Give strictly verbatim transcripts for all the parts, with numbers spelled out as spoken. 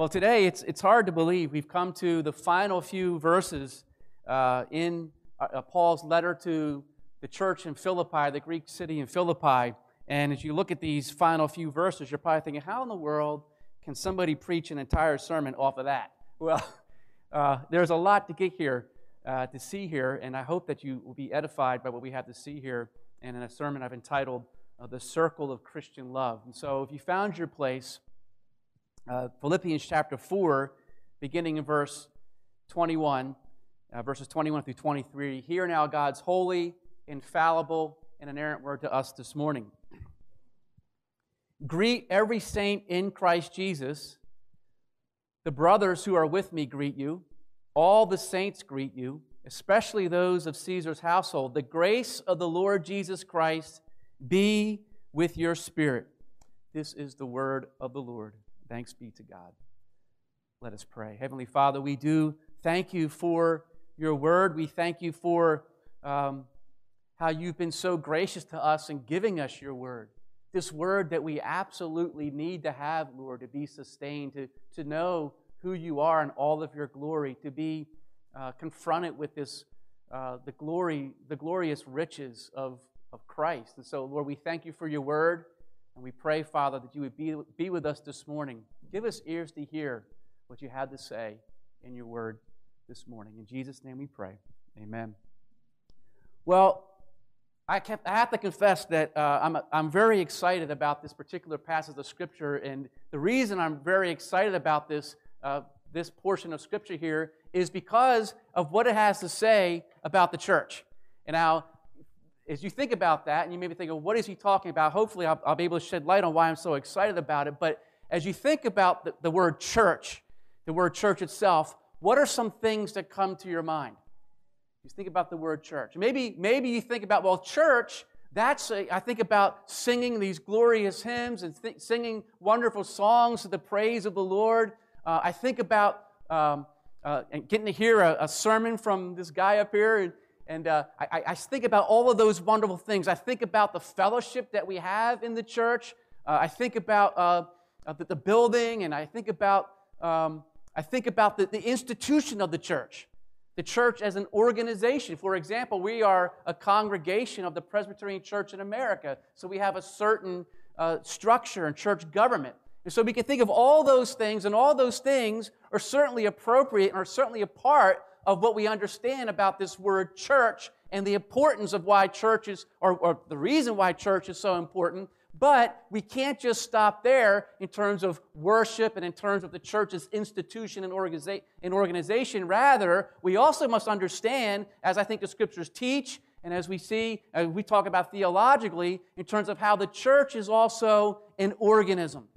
Well, today it's it's hard to believe we've come to the final few verses uh, in uh, Paul's letter to the church in Philippi, the Greek city in Philippi. And as you look at these final few verses, you're probably thinking, how in the world can somebody preach an entire sermon off of that? Well, uh, there's a lot to get here, uh, to see here, and I hope that you will be edified by what we have to see here. And in a sermon I've entitled, uh, The Circle of Christian Love. And so if you found your place, uh, Philippians chapter four, beginning in verse twenty-one, uh, verses twenty-one through twenty-three, hear now God's holy, infallible, and inerrant word to us this morning. Greet every saint in Christ Jesus. The brothers who are with me greet you. All the saints greet you, especially those of Caesar's household. The grace of the Lord Jesus Christ be with your spirit. This is the word of the Lord. Thanks be to God. Let us pray. Heavenly Father, we do thank you for your word. We thank you for um, how you've been so gracious to us in giving us your word. This word that we absolutely need to have, Lord, to be sustained, to, to know who you are in all of your glory, to be uh, confronted with this, uh, the glory, the glorious riches of, of Christ. And so, Lord, we thank you for your word, and we pray, Father, that you would be, be with us this morning. Give us ears to hear what you had to say in your word this morning. In Jesus' name we pray. Amen. Well, I, kept, I have to confess that uh, I'm, I'm very excited about this particular passage of Scripture, and the reason I'm very excited about this, uh, this portion of Scripture here is because of what it has to say about the church. And now, as you think about that, and you maybe think, well, what is he talking about? Hopefully, I'll, I'll be able to shed light on why I'm so excited about it. But as you think about the, the word church, the word church itself, what are some things that come to your mind? You think about the word church. Maybe, maybe you think about, well, church, that's, a, I think about singing these glorious hymns and th singing wonderful songs to the praise of the Lord. Uh, I think about um, uh, and getting to hear a, a sermon from this guy up here, and, and uh, I, I think about all of those wonderful things. I think about the fellowship that we have in the church. Uh, I think about uh, the, the building, and I think about, um, I think about the, the institution of the church. The church as an organization. For example, we are a congregation of the Presbyterian Church in America, so we have a certain uh, structure and church government. And so we can think of all those things, and all those things are certainly appropriate and are certainly a part of what we understand about this word church and the importance of why churches, or, or the reason why church is so important. But we can't just stop there in terms of worship and in terms of the church's institution and, organiza and organization. Rather, we also must understand, as I think the Scriptures teach, and as we see, as we talk about theologically, in terms of how the church is also an organism.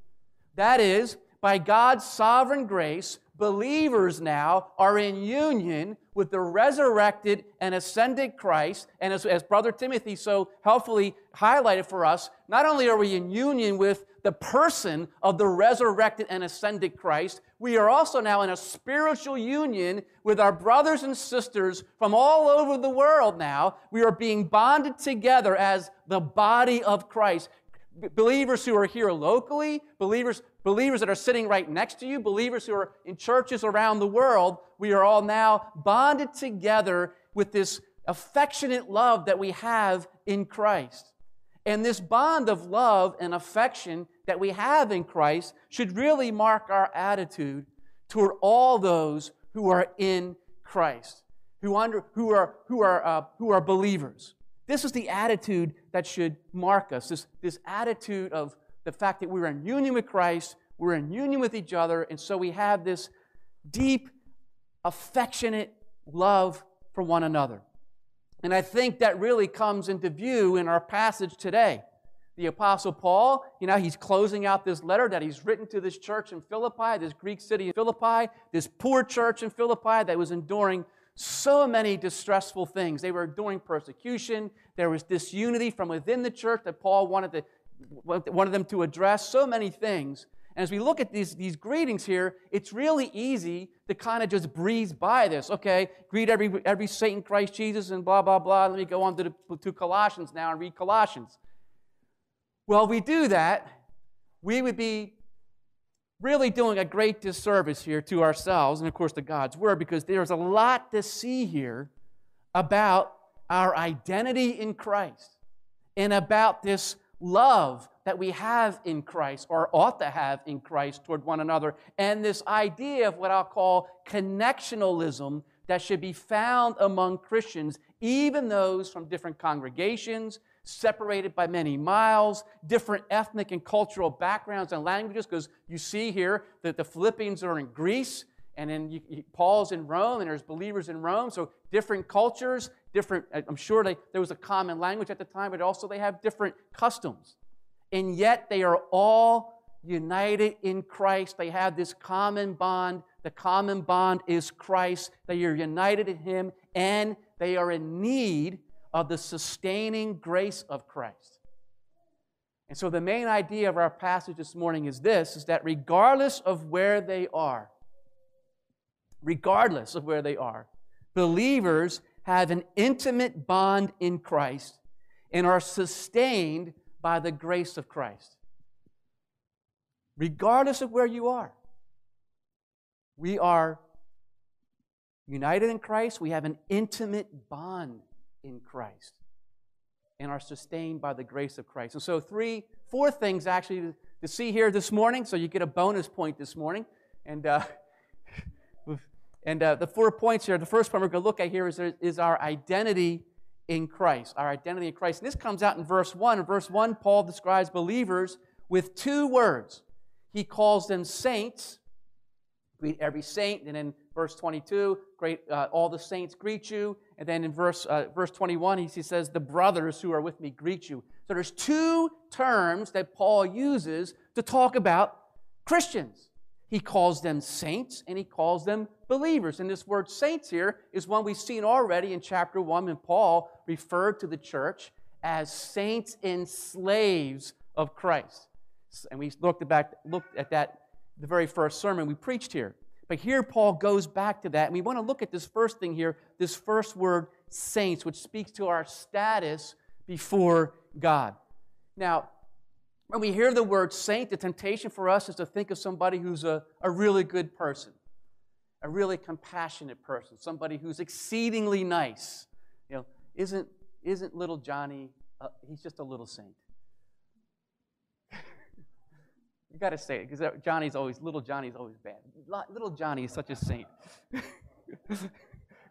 That is, by God's sovereign grace, believers now are in union with the resurrected and ascended Christ. And as, as Brother Timothy so helpfully highlighted for us, not only are we in union with the person of the resurrected and ascended Christ, we are also now in a spiritual union with our brothers and sisters from all over the world now. We are being bonded together as the body of Christ. Believers who are here locally, believers, believers that are sitting right next to you, believers who are in churches around the world, we are all now bonded together with this affectionate love that we have in Christ. And this bond of love and affection that we have in Christ should really mark our attitude toward all those who are in Christ, who, under, who are, who are, uh, who are believers. This is the attitude that should mark us, this, this attitude of the fact that we're in union with Christ, we're in union with each other, and so we have this deep, affectionate love for one another. And I think that really comes into view in our passage today. The Apostle Paul, you know, he's closing out this letter that he's written to this church in Philippi, this Greek city in Philippi, this poor church in Philippi that was enduring so many distressful things. They were enduring persecution. There was disunity from within the church that Paul wanted, to, wanted them to address. So many things. And as we look at these, these greetings here, it's really easy to kind of just breeze by this. Okay, greet every, every saint in Christ Jesus and blah, blah, blah. Let me go on to, the, to Colossians now and read Colossians. Well, if we do that, we would be really doing a great disservice here to ourselves and, of course, to God's Word, because there's a lot to see here about our identity in Christ and about this love that we have in Christ or ought to have in Christ toward one another, and this idea of what I'll call connectionalism that should be found among Christians, even those from different congregations, separated by many miles, different ethnic and cultural backgrounds and languages, because you see here that the Philippians are in Greece, and then you, you, Paul's in Rome, and there's believers in Rome, so different cultures, different, I'm sure they, there was a common language at the time, but also they have different customs. And yet they are all united in Christ. They have this common bond. The common bond is Christ. They are united in Him, and they are in need of the sustaining grace of Christ. And so the main idea of our passage this morning is this, is that regardless of where they are, regardless of where they are, believers have an intimate bond in Christ and are sustained by the grace of Christ. Regardless of where you are, we are united in Christ. We have an intimate bond in Christ and are sustained by the grace of Christ. And so three, four things actually to, to see here this morning. So you get a bonus point this morning. And uh, and uh, the four points here, the first one we're going to look at here is, is our identity in Christ. Our identity in Christ. And this comes out in verse one. In verse one, Paul describes believers with two words. He calls them saints. Greet every saint. And in verse twenty-two, great, uh, all the saints greet you. And then in verse, uh, verse twenty-one, he says, the brothers who are with me greet you. So there's two terms that Paul uses to talk about Christians. He calls them saints and he calls them believers. And this word saints here is one we've seen already in chapter one when Paul referred to the church as saints and slaves of Christ. And we looked, back, looked at that the very first sermon we preached here. But here Paul goes back to that, and we want to look at this first thing here, this first word, saints, which speaks to our status before God. Now, when we hear the word saint, the temptation for us is to think of somebody who's a, a really good person, a really compassionate person, somebody who's exceedingly nice. You know, isn't, isn't little Johnny, uh, he's just a little saint. You got to say it, because Johnny's always, little Johnny's always bad. Little Johnny is such a saint.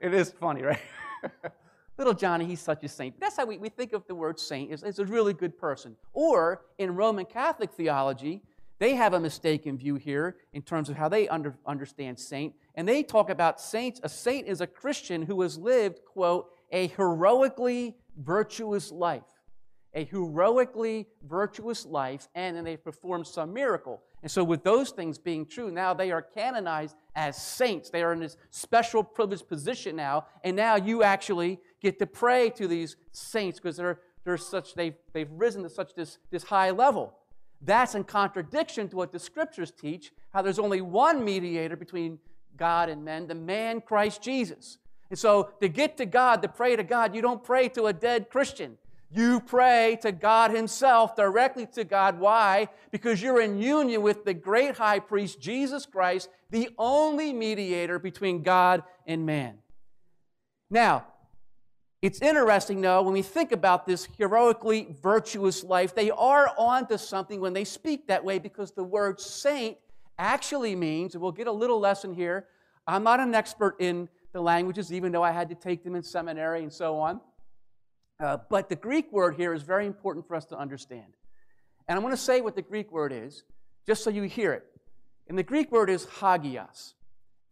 It is funny, right? Little Johnny, he's such a saint. That's how we, we think of the word saint, as, as a really good person. Or, in Roman Catholic theology, they have a mistaken view here in terms of how they under, understand saint, and they talk about saints. A saint is a Christian who has lived, quote, a heroically virtuous life. a heroically virtuous life, and then they've performed some miracle. And so with those things being true, now they are canonized as saints. They are in this special privileged position now, and now you actually get to pray to these saints because they're, they're such, they've, they've risen to such this, this high level. That's in contradiction to what the Scriptures teach, how there's only one mediator between God and men, the man Christ Jesus. And so to get to God, to pray to God, you don't pray to a dead Christian. You pray to God Himself, directly to God. Why? Because you're in union with the great high priest, Jesus Christ, the only mediator between God and man. Now, it's interesting, though, when we think about this heroically virtuous life, they are onto something when they speak that way, because the word saint actually means, and we'll get a little lesson here, I'm not an expert in the languages, even though I had to take them in seminary and so on. Uh, but the Greek word here is very important for us to understand. And I'm going to say what the Greek word is, just so you hear it. And the Greek word is hagios.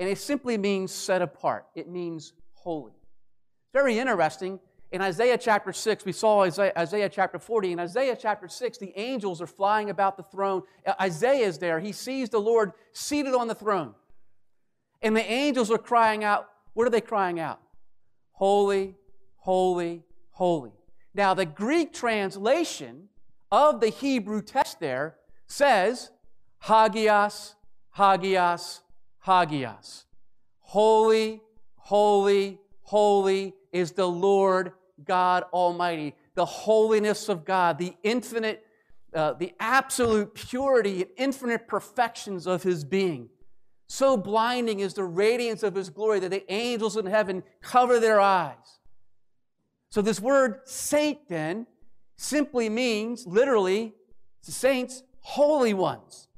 And it simply means set apart. It means holy. Very interesting. In Isaiah chapter six, we saw Isaiah, Isaiah chapter forty. In Isaiah chapter six, the angels are flying about the throne. Isaiah is there. He sees the Lord seated on the throne. And the angels are crying out. What are they crying out? Holy, holy, holy. Now, the Greek translation of the Hebrew text there says, hagios, hagios, hagios. Holy, holy, holy is the Lord God Almighty. The holiness of God, the infinite uh, the absolute purity and infinite perfections of his being. So blinding is the radiance of his glory that the angels in heaven cover their eyes. So this word saint then simply means, literally, the saints, holy ones.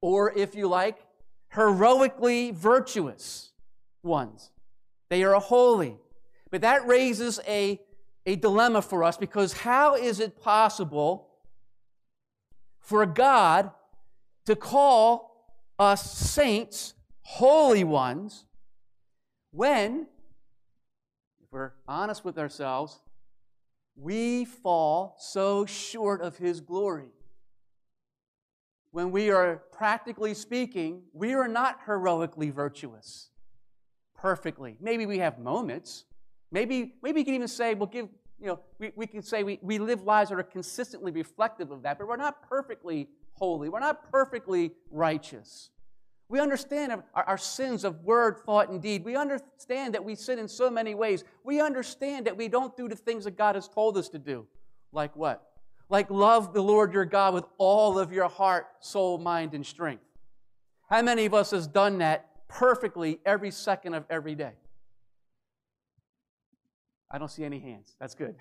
Or if you like, heroically virtuous ones. They are holy. But that raises a, a dilemma for us, because how is it possible for God to call us saints, holy ones, when, if we're honest with ourselves, we fall so short of his glory? When we are, practically speaking, we are not heroically virtuous perfectly. Maybe we have moments. Maybe, maybe you can even say, we'll give, you know, we, we can say we, we live lives that are consistently reflective of that, but we're not perfectly holy. We're not perfectly righteous. We understand our, our sins of word, thought, and deed. We understand that we sin in so many ways. We understand that we don't do the things that God has told us to do. Like what? Like love the Lord your God with all of your heart, soul, mind, and strength. How many of us has done that perfectly every second of every day? I don't see any hands. That's good.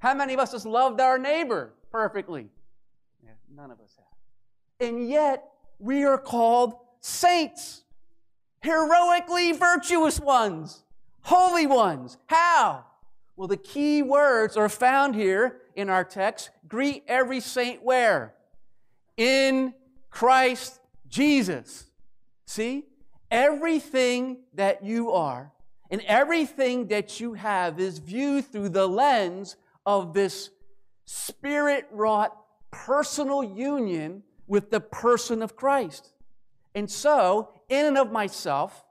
How many of us has loved our neighbor perfectly? Yeah, none of us have. And yet, we are called saints, heroically virtuous ones, holy ones. How? Well, the key words are found here in our text. Greet every saint where? In Christ Jesus. See? Everything that you are and everything that you have is viewed through the lens of this Spirit-wrought personal union with the person of Christ. And so, in and of myself,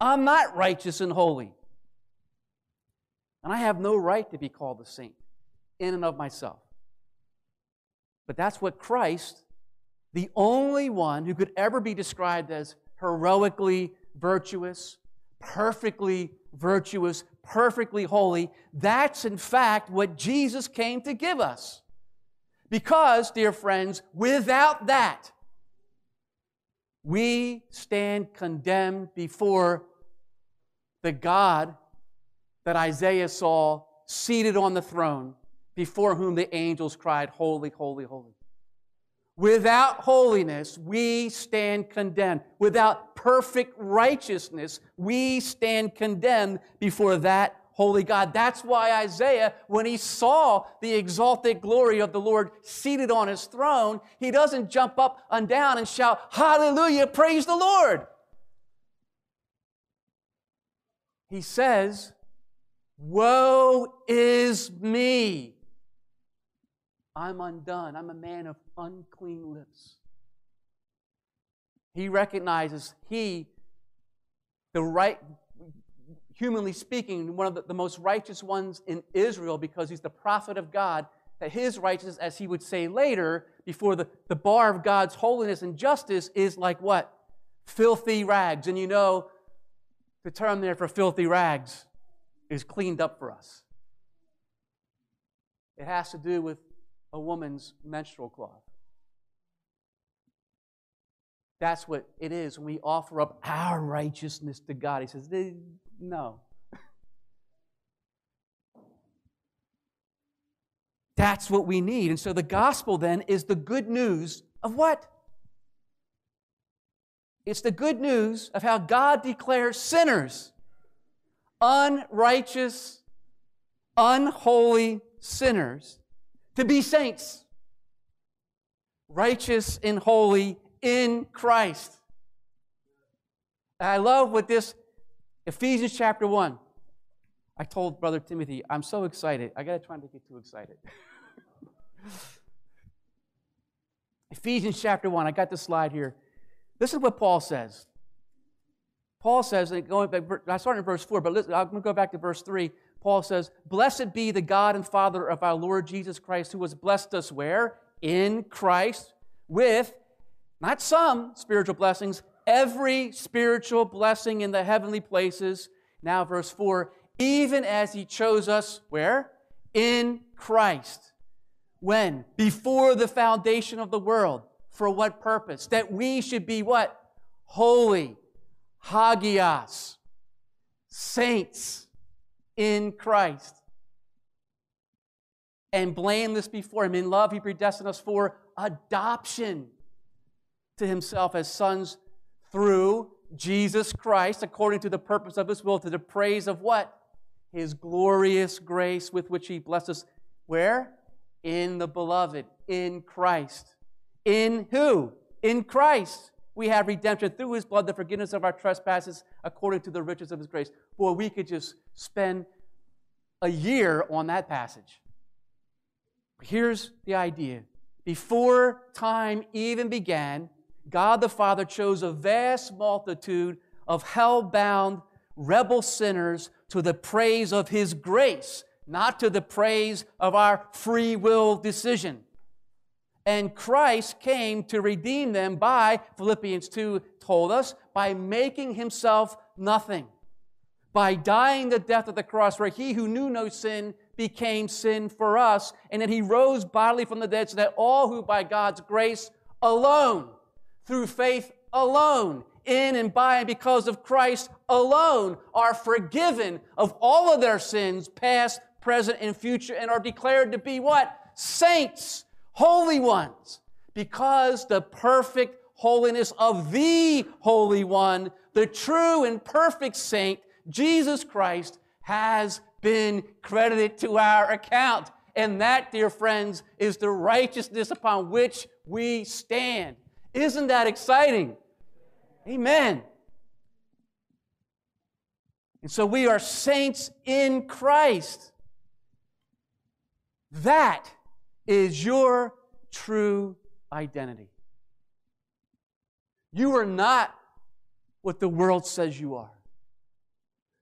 I'm not righteous and holy. And I have no right to be called a saint in and of myself. But that's what Christ, the only one who could ever be described as heroically virtuous, perfectly virtuous, perfectly holy, that's in fact what Jesus came to give us. Because, dear friends, without that, we stand condemned before the God that Isaiah saw seated on the throne, before whom the angels cried, holy, holy, holy. Without holiness, we stand condemned. Without perfect righteousness, we stand condemned before that holy God. That's why Isaiah, when he saw the exalted glory of the Lord seated on his throne, he doesn't jump up and down and shout, hallelujah, praise the Lord. He says, woe is me. I'm undone. I'm a man of unclean lips. He recognizes he, the right, humanly speaking, one of the, the most righteous ones in Israel, because he's the prophet of God, that his righteousness, as he would say later, before the, the bar of God's holiness and justice, is like what? Filthy rags. And you know the term there for filthy rags is cleaned up for us. It has to do with a woman's menstrual cloth. That's what it is when we offer up our righteousness to God. He says, no. That's what we need. And so the gospel then is the good news of what? It's the good news of how God declares sinners, unrighteous, unholy sinners, to be saints, righteous and holy in Christ. And I love what this, Ephesians chapter one. I told Brother Timothy, I'm so excited. I gotta try not to get too excited. Ephesians chapter one, I got the slide here. This is what Paul says. Paul says, and going back, I started in verse four, but listen, I'm going to go back to verse three. Paul says, blessed be the God and Father of our Lord Jesus Christ, who has blessed us where? In Christ, with, not some spiritual blessings, every spiritual blessing in the heavenly places. Now verse four, even as he chose us where? In Christ, When? Before the foundation of the world. For what purpose? That we should be what? Holy, hagios, saints in Christ. And blameless before Him. In love, He predestined us for adoption to Himself as sons through Jesus Christ, according to the purpose of His will, to the praise of what? His glorious grace with which He blessed us. Where? In the Beloved, in Christ. In who? In Christ. We have redemption through His blood, the forgiveness of our trespasses, according to the riches of His grace. Boy, we could just spend a year on that passage. Here's the idea. Before time even began, God the Father chose a vast multitude of hell-bound rebel sinners to the praise of His grace, not to the praise of our free will decision. And Christ came to redeem them by, Philippians two told us, by making Himself nothing, by dying the death of the cross, where He who knew no sin became sin for us, and that He rose bodily from the dead so that all who by God's grace alone, through faith alone, in and by and because of Christ alone, are forgiven of all of their sins, past, present, and future, and are declared to be what? Saints, holy ones, because the perfect holiness of the Holy One, the true and perfect saint, Jesus Christ, has been credited to our account. And that, dear friends, is the righteousness upon which we stand. Isn't that exciting? Amen. And so we are saints in Christ. That is your true identity. You are not what the world says you are.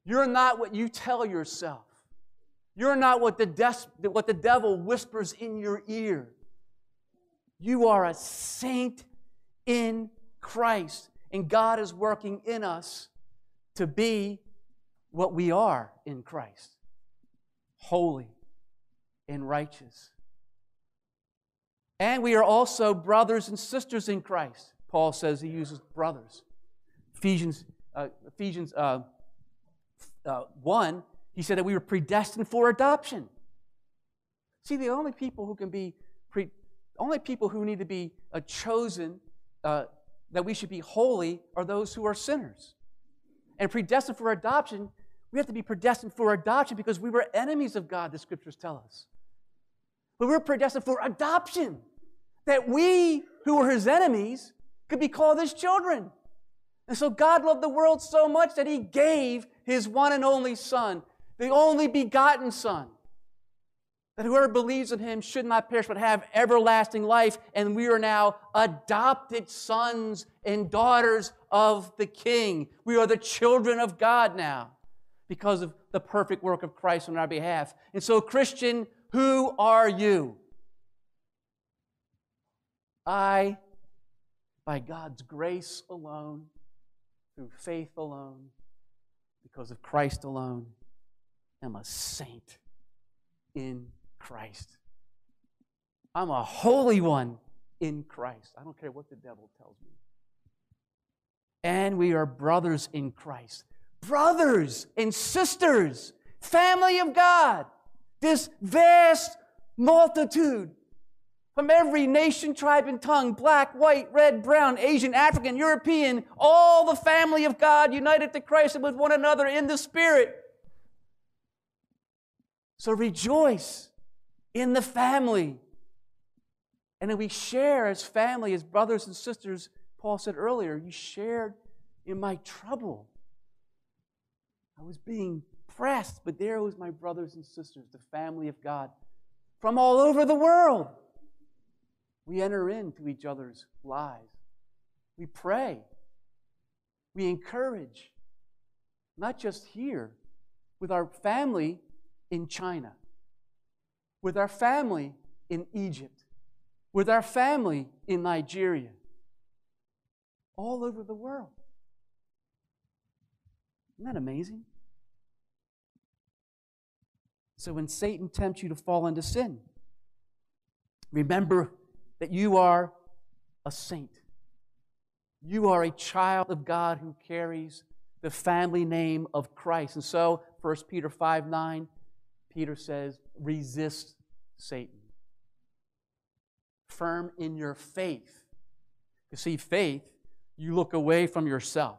You're not what you tell yourself. You're not what the, de- what the devil whispers in your ear. You are a saint in Christ. And God is working in us to be what we are in Christ. Holy and righteous. And we are also brothers and sisters in Christ. Paul says he uses brothers. Ephesians, uh, Ephesians uh, uh, one, he said that we were predestined for adoption. See, the only people who can be, pre- only people who need to be uh, chosen uh, that we should be holy are those who are sinners. And predestined for adoption, we have to be predestined for adoption because we were enemies of God, the Scriptures tell us. But we were predestined for adoption, that we, who were His enemies, could be called His children. And so God loved the world so much that He gave His one and only Son, the only begotten Son, that whoever believes in Him should not perish but have everlasting life, and we are now adopted sons and daughters of the King. We are the children of God now because of the perfect work of Christ on our behalf. And so, Christian, who are you? I, by God's grace alone, through faith alone, because of Christ alone, am a saint in Christ. I'm a holy one in Christ. I don't care what the devil tells me. And we are brothers in Christ. Brothers and sisters, family of God, this vast multitude from every nation, tribe, and tongue, black, white, red, brown, Asian, African, European, all the family of God united to Christ and with one another in the Spirit. So rejoice in the family. And then we share as family, as brothers and sisters. Paul said earlier, you shared in my trouble. I was being pressed, but there was my brothers and sisters, the family of God, from all over the world. We enter into each other's lives. We pray. We encourage, not just here, with our family in China, with our family in Egypt, with our family in Nigeria, all over the world. Isn't that amazing? So when Satan tempts you to fall into sin, Remember that you are a saint. You are a child of God who carries the family name of Christ. And so, First Peter five nine, Peter says, resist Satan. Firm in your faith. You see, faith, you look away from yourself.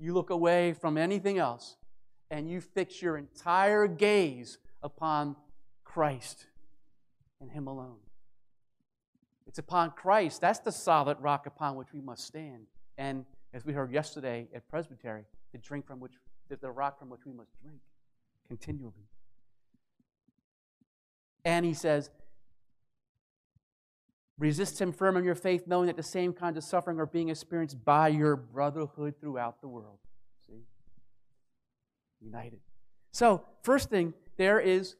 You look away from anything else, and you fix your entire gaze upon Christ and Him alone. It's upon Christ. That's the solid rock upon which we must stand. And as we heard yesterday at Presbytery, the drink from which, the rock from which we must drink continually. And he says, resist him firm in your faith, knowing that the same kinds of suffering are being experienced by your brotherhood throughout the world. See? United. So, first thing, there is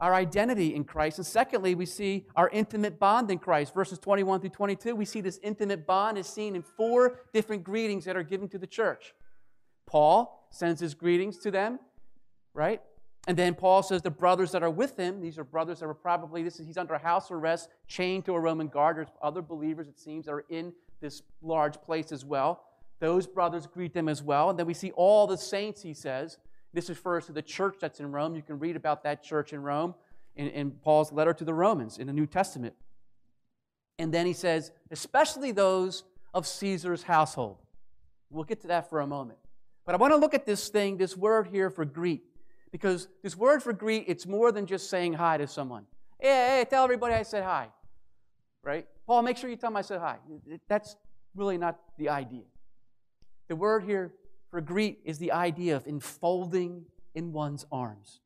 our identity in Christ. And secondly, we see our intimate bond in Christ. Verses twenty-one through twenty-two, we see this intimate bond is seen in four different greetings that are given to the church. Paul sends his greetings to them, right? And then Paul says the brothers that are with him, these are brothers that were probably, this is, he's under house arrest, chained to a Roman guard. There's other believers, it seems, that are in this large place as well. Those brothers greet them as well. And then we see all the saints, he says. This refers to the church that's in Rome. You can read about that church in Rome in, in Paul's letter to the Romans in the New Testament. And then he says, especially those of Caesar's household. We'll get to that for a moment. But I want to look at this thing, this word here for greet. Because this word for greet, it's more than just saying hi to someone. Hey, hey, tell everybody I said hi. Right? Paul, make sure you tell them I said hi. That's really not the idea. The word here for greet is the idea of enfolding in one's arms.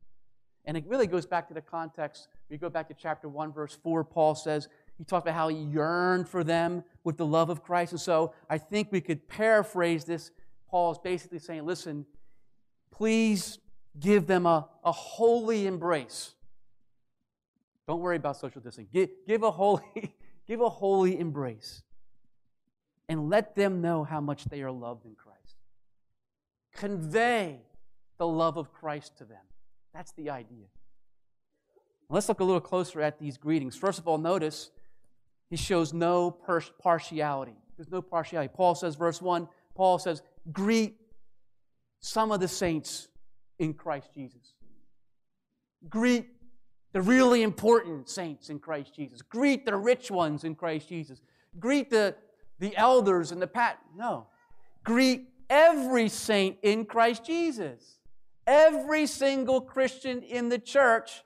And it really goes back to the context. We go back to chapter one, verse four. Paul says, he talks about how he yearned for them with the love of Christ. And so I think we could paraphrase this. Paul is basically saying, listen, please give them a, a holy embrace. Don't worry about social distancing. Give, give, a holy, give a holy embrace. And let them know how much they are loved in Christ. Convey the love of Christ to them. That's the idea. Let's look a little closer at these greetings. First of all, notice he shows no partiality. There's no partiality. Paul says, verse one, Paul says, greet some of the saints in Christ Jesus. Greet the really important saints in Christ Jesus. Greet the rich ones in Christ Jesus. Greet the, the elders and the pat. No. Greet every saint in Christ Jesus. Every single Christian in the church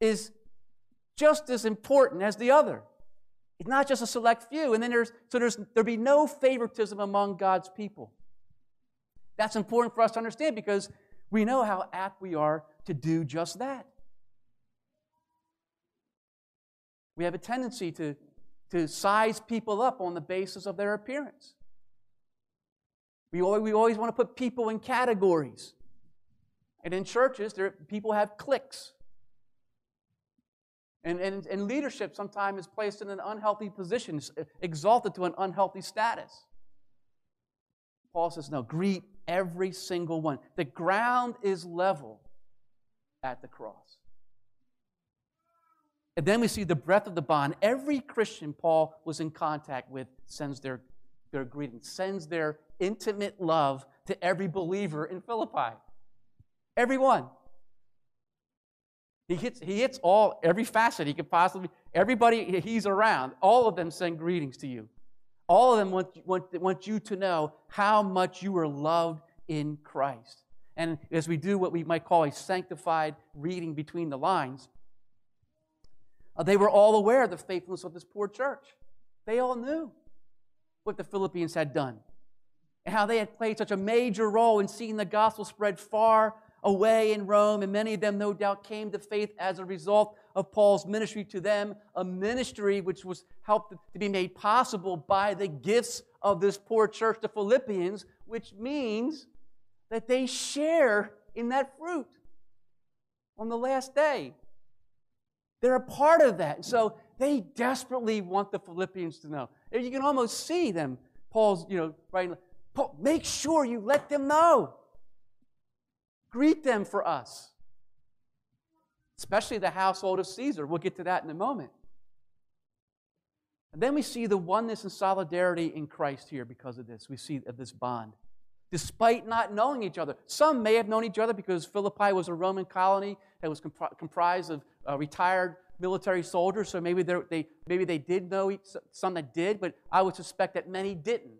is just as important as the other. It's not just a select few. And then there's, so there's, there'd be no favoritism among God's people. That's important for us to understand because we know how apt we are to do just that. We have a tendency to, to size people up on the basis of their appearance. We always, we always want to put people in categories. And in churches, there, people have cliques. And, and, and leadership sometimes is placed in an unhealthy position, exalted to an unhealthy status. Paul says, no, greet every single one. The ground is level at the cross. And then we see the breadth of the bond. Every Christian Paul was in contact with sends their, their greeting, sends their intimate love to every believer in Philippi. Everyone. He hits, he hits all, every facet he could possibly, everybody he's around, all of them send greetings to you. All of them want, want, want you to know how much you are loved in Christ. And as we do what we might call a sanctified reading between the lines, they were all aware of the faithfulness of this poor church. They all knew what the Philippians had done. And how they had played such a major role in seeing the gospel spread far away in Rome, and many of them, no doubt, came to faith as a result of Paul's ministry to them, a ministry which was helped to be made possible by the gifts of this poor church, the Philippians, which means that they share in that fruit on the last day. They're a part of that. So they desperately want the Philippians to know. You can almost see them, Paul's, you know, writing, Paul, make sure you let them know. Greet them for us. Especially the household of Caesar. We'll get to that in a moment. And then we see the oneness and solidarity in Christ here because of this. We see this bond. Despite not knowing each other. Some may have known each other because Philippi was a Roman colony that was comp- comprised of uh, retired military soldiers, so maybe they maybe they did know each, some that did, but I would suspect that many didn't.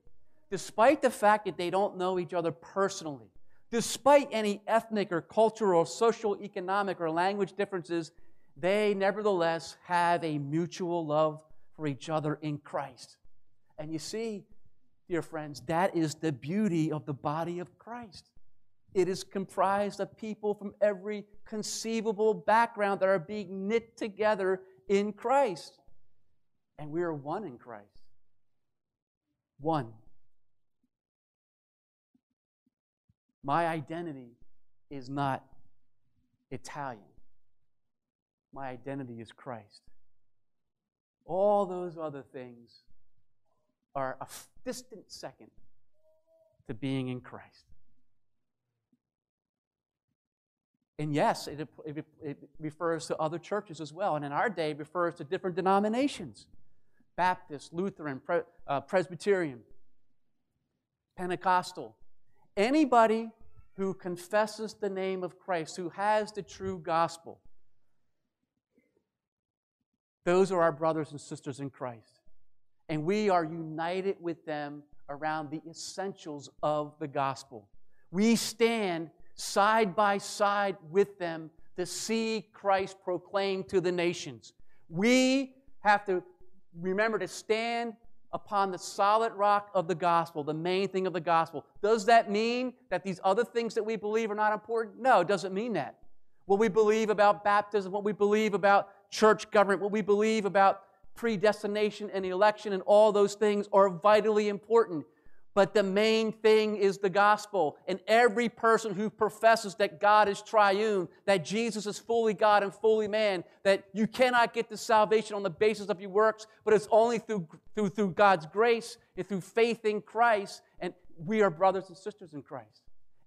Despite the fact that they don't know each other personally, despite any ethnic or cultural or social, economic or language differences, they nevertheless have a mutual love for each other in Christ. And you see, dear friends, that is the beauty of the body of Christ. It is comprised of people from every conceivable background that are being knit together in Christ. And we are one in Christ. One. My identity is not Italian. My identity is Christ. All those other things are a distant second to being in Christ. And yes, it, it, it refers to other churches as well. And in our day, it refers to different denominations. Baptist, Lutheran, Pre, uh, Presbyterian, Pentecostal. Anybody who confesses the name of Christ, who has the true gospel, those are our brothers and sisters in Christ. And we are united with them around the essentials of the gospel. We stand side by side with them to see Christ proclaimed to the nations. We have to remember to stand upon the solid rock of the gospel, the main thing of the gospel. Does that mean that these other things that we believe are not important? No, it doesn't mean that. What we believe about baptism, what we believe about church government, what we believe about predestination and election and all those things are vitally important. But the main thing is the gospel. And every person who professes that God is triune, that Jesus is fully God and fully man, that you cannot get to salvation on the basis of your works, but it's only through, through, through God's grace and through faith in Christ. And we are brothers and sisters in Christ.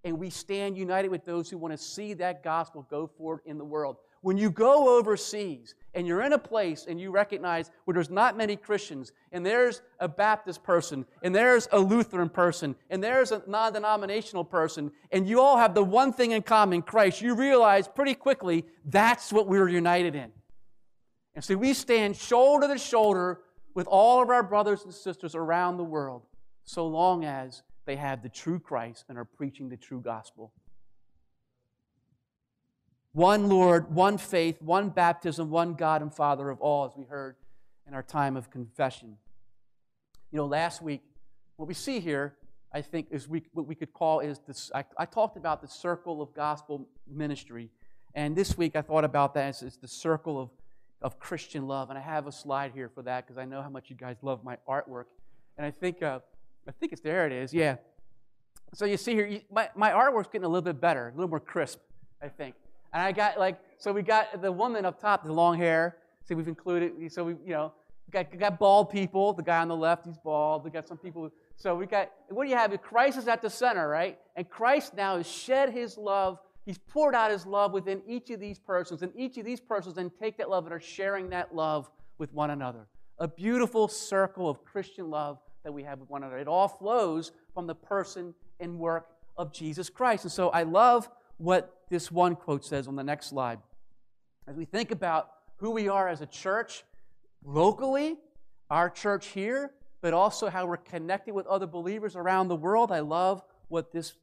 And we stand united with those who want to see that gospel go forward in the world. When you go overseas and you're in a place and you recognize where there's not many Christians, and there's a Baptist person, and there's a Lutheran person, and there's a non-denominational person, and you all have the one thing in common, Christ, you realize pretty quickly that's what we're united in. And so we stand shoulder to shoulder with all of our brothers and sisters around the world, so long as they have the true Christ and are preaching the true gospel. One Lord, one faith, one baptism, one God and Father of all, as we heard in our time of confession. You know, last week, what we see here, I think, is we, what we could call is this. I, I talked about the circle of gospel ministry, and this week I thought about that as, as the circle of, of Christian love, and I have a slide here for that because I know how much you guys love my artwork, and I think uh, I think it's there. It is, yeah. So you see here, you, my my artwork's getting a little bit better, a little more crisp, I think. And I got like, so we got the woman up top, the long hair. See, we've included, so we, you know, we got, we got bald people. The guy on the left, he's bald. We got some people. So we got, what do you have? Christ is at the center, right? And Christ now has shed his love. He's poured out his love within each of these persons. And each of these persons then take that love and are sharing that love with one another. A beautiful circle of Christian love that we have with one another. It all flows from the person and work of Jesus Christ. And so I love what this one quote says on the next slide. As we think about who we are as a church, locally, our church here, but also how we're connected with other believers around the world, I love what this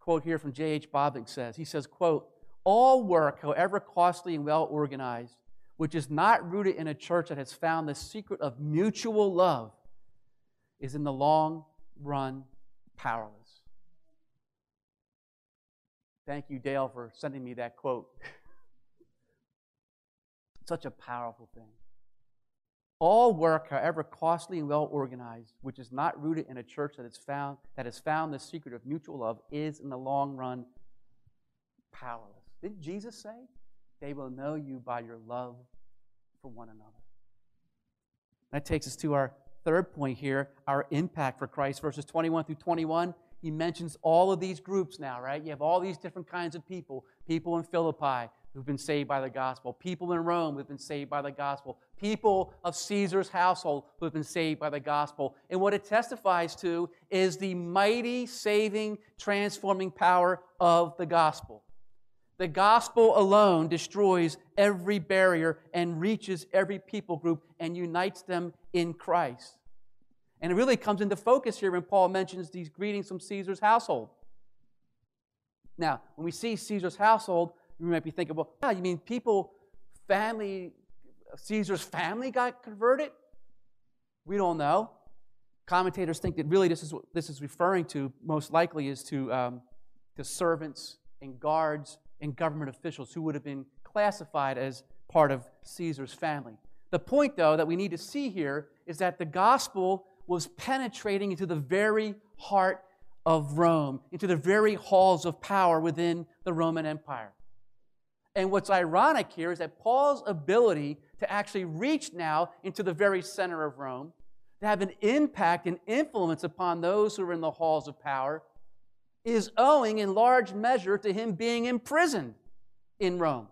quote here from J H Bobbing says. He says, quote, all work, however costly and well organized, which is not rooted in a church that has found the secret of mutual love, is in the long run powerless. Thank you, Dale, for sending me that quote. Such a powerful thing. All work, however costly and well organized, which is not rooted in a church that has found that has found the secret of mutual love, is in the long run powerless. Didn't Jesus say, "They will know you by your love for one another"? That takes us to our third point here: our impact for Christ, verses twenty-one through twenty-one. He mentions all of these groups now, right? You have all these different kinds of people. People in Philippi, who've been saved by the gospel, people in Rome who've been saved by the gospel, people of Caesar's household who've been saved by the gospel. And what it testifies to is the mighty, saving, transforming power of the gospel. The gospel alone destroys every barrier and reaches every people group and unites them in Christ. And it really comes into focus here when Paul mentions these greetings from Caesar's household. Now, when we see Caesar's household, you might be thinking, well, yeah, you mean people, family, Caesar's family got converted? We don't know. Commentators think that really this is what this is referring to, most likely, is to, um, to servants and guards and government officials who would have been classified as part of Caesar's family. The point, though, that we need to see here is that the gospel was penetrating into the very heart of Rome, into the very halls of power within the Roman Empire. And what's ironic here is that Paul's ability to actually reach now into the very center of Rome, to have an impact and influence upon those who are in the halls of power, is owing in large measure to him being imprisoned in Rome.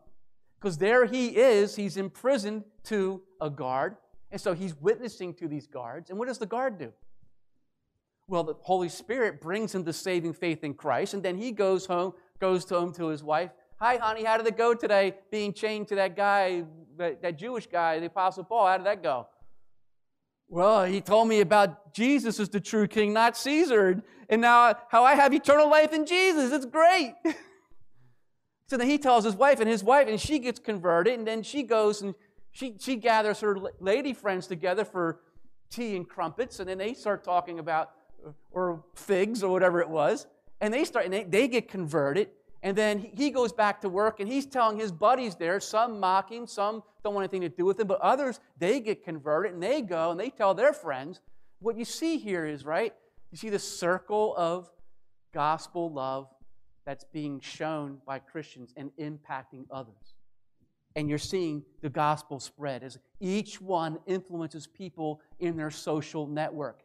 Because there he is, he's imprisoned to a guard, and so he's witnessing to these guards. And what does the guard do? Well, the Holy Spirit brings him to saving faith in Christ, and then he goes home, goes to him to his wife. Hi, honey, how did it go today, being chained to that guy, that, that Jewish guy, the Apostle Paul? How did that go? Well, he told me about Jesus is the true king, not Caesar, and now how I have eternal life in Jesus. It's great. So then he tells his wife, and his wife, and she gets converted, and then she goes and she, she gathers her lady friends together for tea and crumpets, and then they start talking about, or figs, or whatever it was, and they start, and they, they get converted, and then he goes back to work, and he's telling his buddies there, some mock him, some don't want anything to do with him, but others, they get converted, and they go, and they tell their friends. What you see here is, right, you see the circle of gospel love that's being shown by Christians and impacting others. And you're seeing the gospel spread as each one influences people in their social network,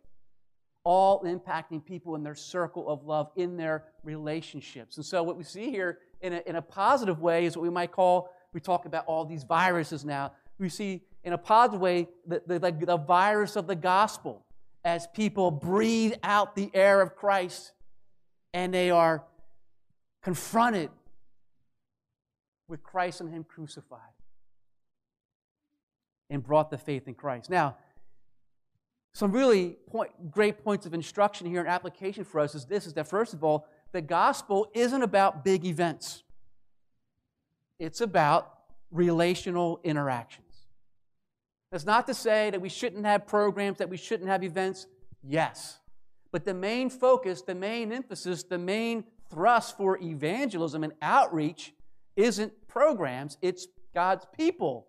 all impacting people in their circle of love, in their relationships. And so what we see here in a, in a positive way is what we might call, we talk about all these viruses now, we see in a positive way the, the, the, the virus of the gospel as people breathe out the air of Christ and they are confronted with Christ and Him crucified and brought to faith in Christ. Now, some really point, great points of instruction here and application for us is this, is that first of all, the gospel isn't about big events. It's about relational interactions. That's not to say that we shouldn't have programs, that we shouldn't have events. Yes. But the main focus, the main emphasis, the main thrust for evangelism and outreach isn't programs, it's God's people.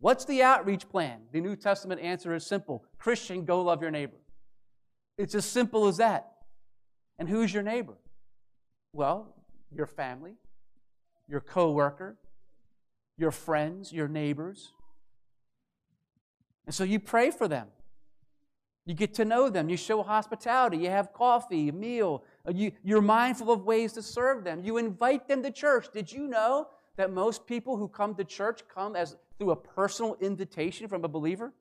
What's the outreach plan? The New Testament answer is simple. Christian, go love your neighbor. It's as simple as that. And who's your neighbor? Well, your family, your coworker, your friends, your neighbors. And so you pray for them. You get to know them. You show hospitality. You have coffee, a meal. You, you're mindful of ways to serve them. You invite them to church. Did you know that most people who come to church come as through a personal invitation from a believer?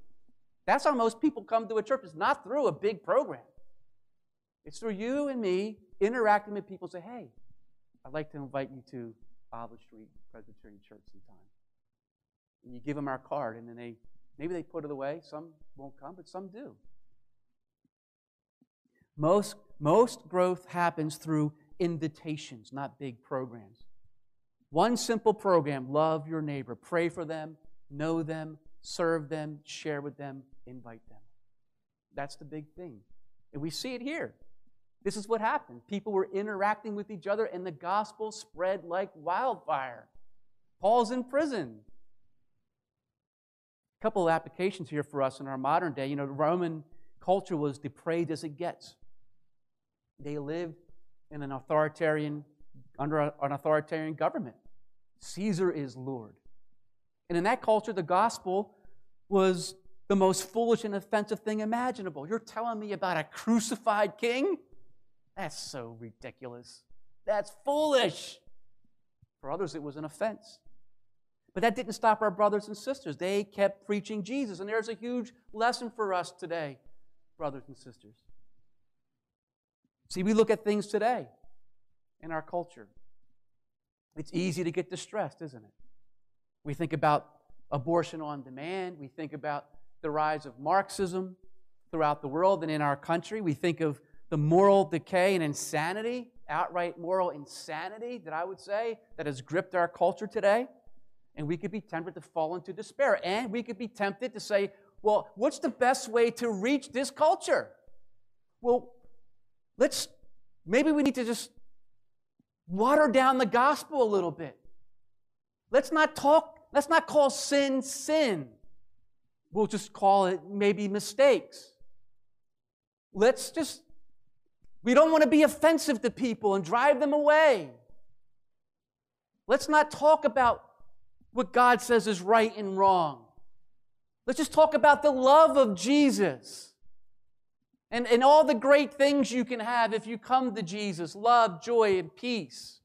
That's how most people come to a church. It's not through a big program. It's through you and me interacting with people and say, hey, I'd like to invite you to Bobble Street Presbyterian Church sometime. And you give them our card, and then they maybe they put it away. Some won't come, but some do. Most, most growth happens through invitations, not big programs. One simple program, love your neighbor. Pray for them, know them, serve them, share with them, invite them. That's the big thing. And we see it here. This is what happened. People were interacting with each other, and the gospel spread like wildfire. Paul's in prison. A couple of applications here for us in our modern day. You know, Roman culture was depraved as it gets. They lived in an authoritarian, under an authoritarian government. Caesar is Lord. And in that culture, the gospel was the most foolish and offensive thing imaginable. You're telling me about a crucified king? That's so ridiculous. That's foolish. For others, it was an offense. But that didn't stop our brothers and sisters. They kept preaching Jesus. And there's a huge lesson for us today, brothers and sisters. See, we look at things today in our culture. It's easy to get distressed, isn't it? We think about abortion on demand. We think about the rise of Marxism throughout the world and in our country. We think of the moral decay and insanity, outright moral insanity that I would say that has gripped our culture today. And we could be tempted to fall into despair. And we could be tempted to say, well, what's the best way to reach this culture? Well, let's, maybe we need to just water down the gospel a little bit. Let's not talk, let's not call sin, sin. We'll just call it maybe mistakes. Let's just, we don't want to be offensive to people and drive them away. Let's not talk about what God says is right and wrong. Let's just talk about the love of Jesus. And, and all the great things you can have if you come to Jesus, love, joy, and peace,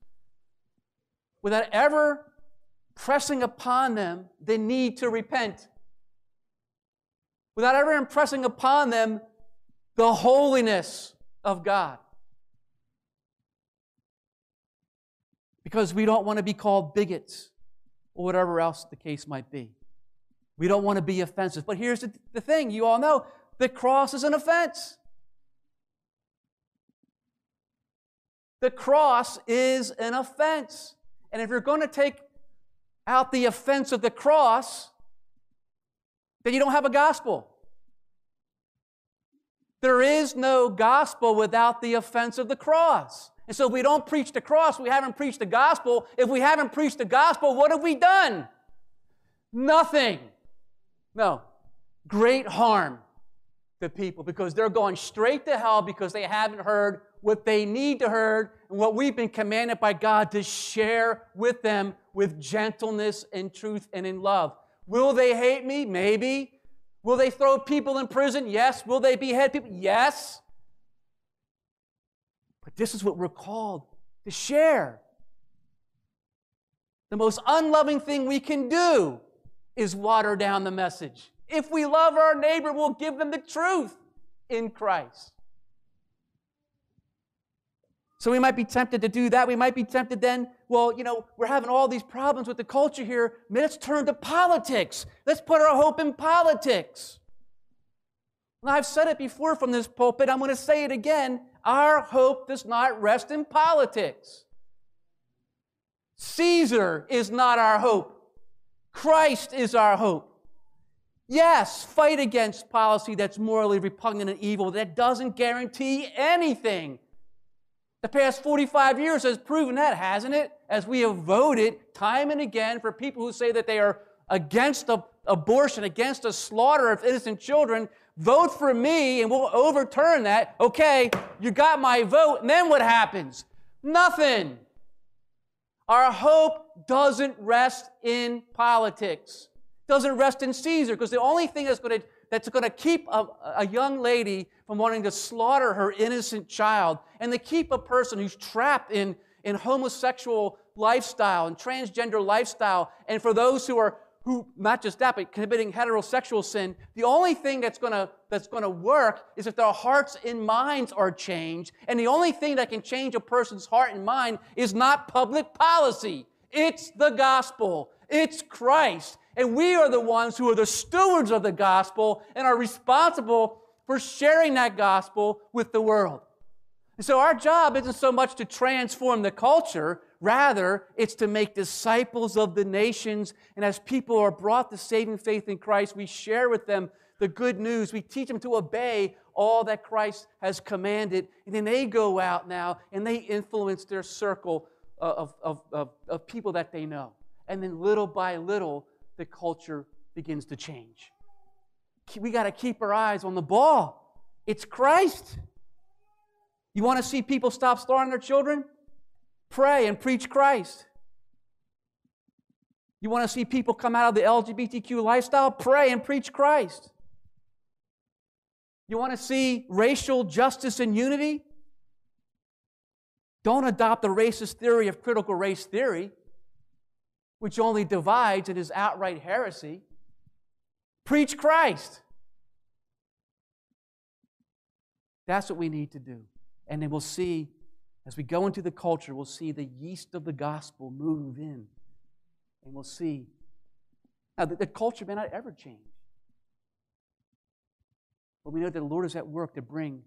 without ever pressing upon them the need to repent, without ever impressing upon them the holiness of God. Because we don't want to be called bigots or whatever else the case might be. We don't want to be offensive. But here's the, the thing, you all know, the cross is an offense. The cross is an offense. And if you're going to take out the offense of the cross, then you don't have a gospel. There is no gospel without the offense of the cross. And so if we don't preach the cross, we haven't preached the gospel. If we haven't preached the gospel, what have we done? Nothing. No. Great harm. The people, because they're going straight to hell because they haven't heard what they need to hear and what we've been commanded by God to share with them with gentleness and truth and in love. Will they hate me? Maybe. Will they throw people in prison? Yes. Will they behead people? Yes. But this is what we're called to share. The most unloving thing we can do is water down the message. If we love our neighbor, we'll give them the truth in Christ. So we might be tempted to do that. We might be tempted then, well, you know, we're having all these problems with the culture here. Let's turn to politics. Let's put our hope in politics. And I've said it before from this pulpit. I'm going to say it again. Our hope does not rest in politics. Caesar is not our hope. Christ is our hope. Yes, fight against policy that's morally repugnant and evil. That doesn't guarantee anything. The past forty-five years has proven that, hasn't it? As we have voted time and again for people who say that they are against abortion, against the slaughter of innocent children, vote for me and we'll overturn that. Okay, you got my vote. And then what happens? Nothing. Our hope doesn't rest in politics. Doesn't rest in Caesar, because the only thing that's going to, that's going to keep a, a young lady from wanting to slaughter her innocent child, and to keep a person who's trapped in, in homosexual lifestyle and transgender lifestyle, and for those who are, who not just that, but committing heterosexual sin, the only thing that's going to, that's going to work is if their hearts and minds are changed, and the only thing that can change a person's heart and mind is not public policy. It's the gospel. It's Christ. And we are the ones who are the stewards of the gospel and are responsible for sharing that gospel with the world. And so our job isn't so much to transform the culture. Rather, it's to make disciples of the nations. And as people are brought to saving faith in Christ, we share with them the good news. We teach them to obey all that Christ has commanded. And then they go out now and they influence their circle of, of, of, of people that they know. And then little by little, the culture begins to change. We got to keep our eyes on the ball. It's Christ. You want to see people stop slaughtering their children? Pray and preach Christ. You want to see people come out of the L G B T Q lifestyle? Pray and preach Christ. You want to see racial justice and unity? Don't adopt the racist theory of critical race theory. which only divides and is outright heresy. Preach Christ. That's what we need to do. And then we'll see, as we go into the culture, we'll see the yeast of the gospel move in. And we'll see. Now, the, the culture may not ever change. But we know that the Lord is at work to bring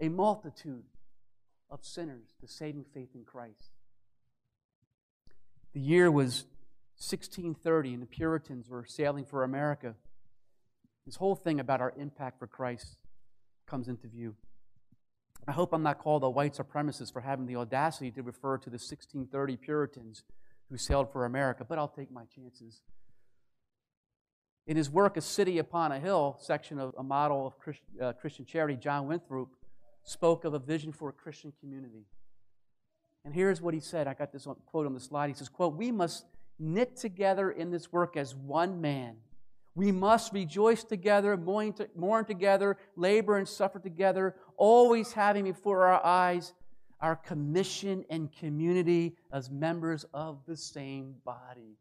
a multitude of sinners to saving faith in Christ. The year was sixteen thirty, and the Puritans were sailing for America. This whole thing about our impact for Christ comes into view. I hope I'm not called a white supremacist for having the audacity to refer to the sixteen thirty Puritans who sailed for America, but I'll take my chances. In his work, A City Upon a Hill, section of A Model of Christ, uh, Christian Charity, John Winthrop spoke of a vision for a Christian community. And here's what he said. I got this quote on the slide. He says, quote, "We must knit together in this work as one man. We must rejoice together, mourn, to, mourn together, labor and suffer together, always having before our eyes our commission and community as members of the same body."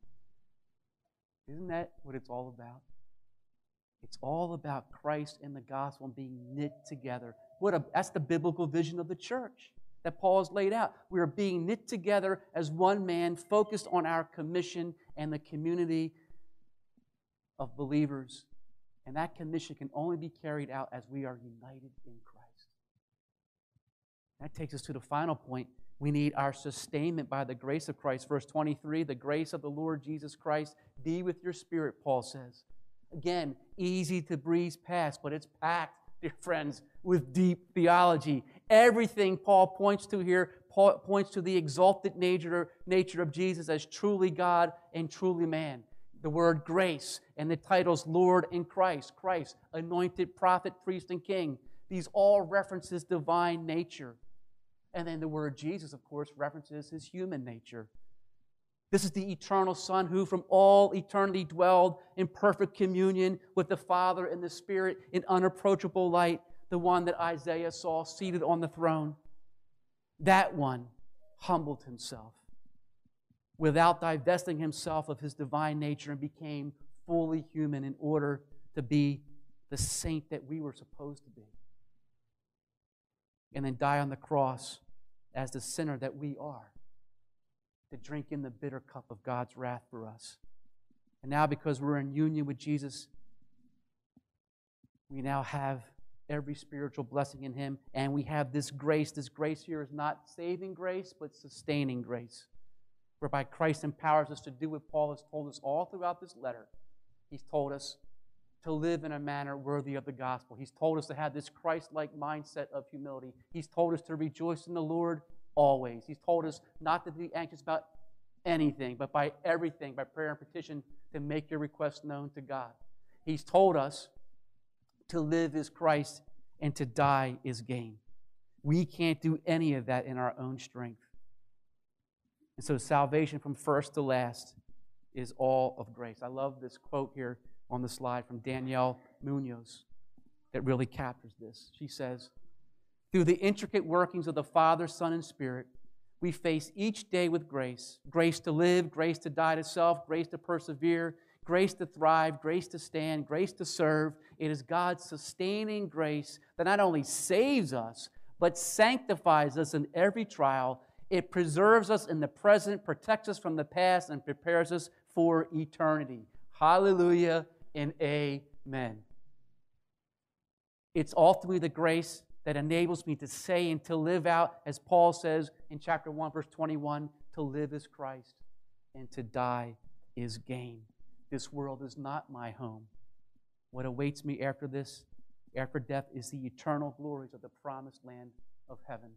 Isn't that what it's all about? It's all about Christ and the gospel being knit together. What a, that's the biblical vision of the church that Paul has laid out. We are being knit together as one man, focused on our commission and the community of believers. And that commission can only be carried out as we are united in Christ. That takes us to the final point. We need our sustainment by the grace of Christ. Verse twenty-three, the grace of the Lord Jesus Christ be with your spirit, Paul says. Again, easy to breeze past, but it's packed, dear friends, with deep theology. Everything Paul points to here Paul points to the exalted nature, nature of Jesus as truly God and truly man. The word grace and the titles Lord and Christ, Christ, anointed prophet, priest, and king. These all references divine nature. And then the word Jesus, of course, references his human nature. This is the eternal Son who from all eternity dwelled in perfect communion with the Father and the Spirit in unapproachable light, the one that Isaiah saw seated on the throne. That one humbled himself without divesting himself of his divine nature and became fully human in order to be the saint that we were supposed to be. And then die on the cross as the sinner that we are, to drink in the bitter cup of God's wrath for us. And now because we're in union with Jesus, we now have every spiritual blessing in him, and we have this grace. This grace here is not saving grace, but sustaining grace, whereby Christ empowers us to do what Paul has told us all throughout this letter. He's told us to live in a manner worthy of the gospel. He's told us to have this Christ-like mindset of humility. He's told us to rejoice in the Lord always. He's told us not to be anxious about anything, but by everything, by prayer and petition, to make your requests known to God. He's told us to live is Christ and to die is gain. We can't do any of that in our own strength. And so salvation from first to last is all of grace. I love this quote here on the slide from Danielle Munoz that really captures this. She says, "Through the intricate workings of the Father, Son, and Spirit, we face each day with grace, grace to live, grace to die to self, grace to persevere, grace to thrive, grace to stand, grace to serve. It is God's sustaining grace that not only saves us, but sanctifies us in every trial. It preserves us in the present, protects us from the past, and prepares us for eternity." Hallelujah. And amen. It's ultimately the grace that enables me to say and to live out, as Paul says in chapter one, verse twenty-one, to live is Christ and to die is gain. This world is not my home. What awaits me after this, after death, is the eternal glories of the promised land of heaven.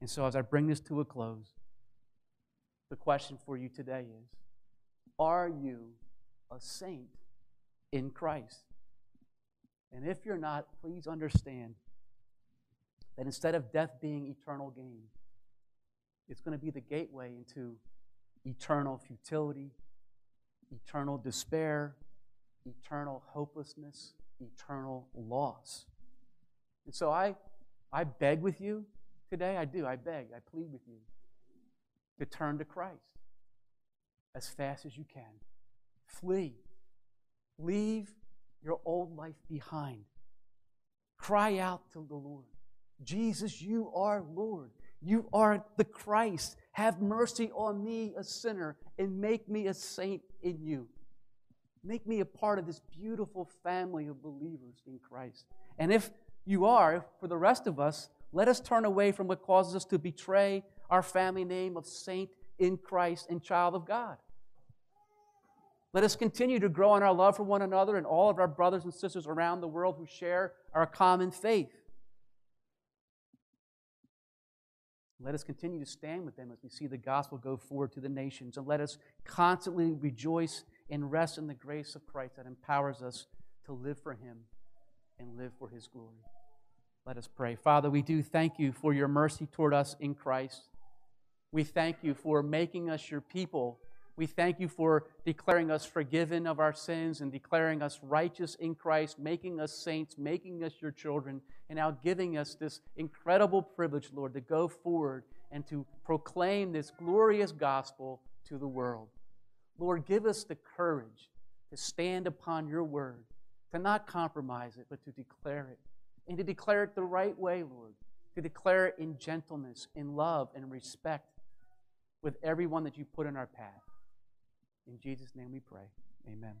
And so as I bring this to a close, the question for you today is, are you a saint in Christ? And if you're not, please understand that instead of death being eternal gain, it's going to be the gateway into eternal futility, eternal despair, eternal hopelessness, eternal loss. And so I, I beg with you today, I do, I beg, I plead with you to turn to Christ. as fast as you can. Flee. Leave your old life behind. Cry out to the Lord. Jesus, you are Lord. You are the Christ. Have mercy on me, a sinner, and make me a saint in you. Make me a part of this beautiful family of believers in Christ. And if you are, for the rest of us, let us turn away from what causes us to betray our family name of saint in Christ and child of God. Let us continue to grow in our love for one another and all of our brothers and sisters around the world who share our common faith. Let us continue to stand with them as we see the gospel go forward to the nations. And let us constantly rejoice and rest in the grace of Christ that empowers us to live for Him and live for His glory. Let us pray. Father, we do thank you for your mercy toward us in Christ. We thank you for making us your people. We thank you for declaring us forgiven of our sins and declaring us righteous in Christ, making us saints, making us your children, and now giving us this incredible privilege, Lord, to go forward and to proclaim this glorious gospel to the world. Lord, give us the courage to stand upon your word, to not compromise it, but to declare it, and to declare it the right way, Lord, to declare it in gentleness, in love, and respect with everyone that you put in our path. In Jesus' name we pray. Amen.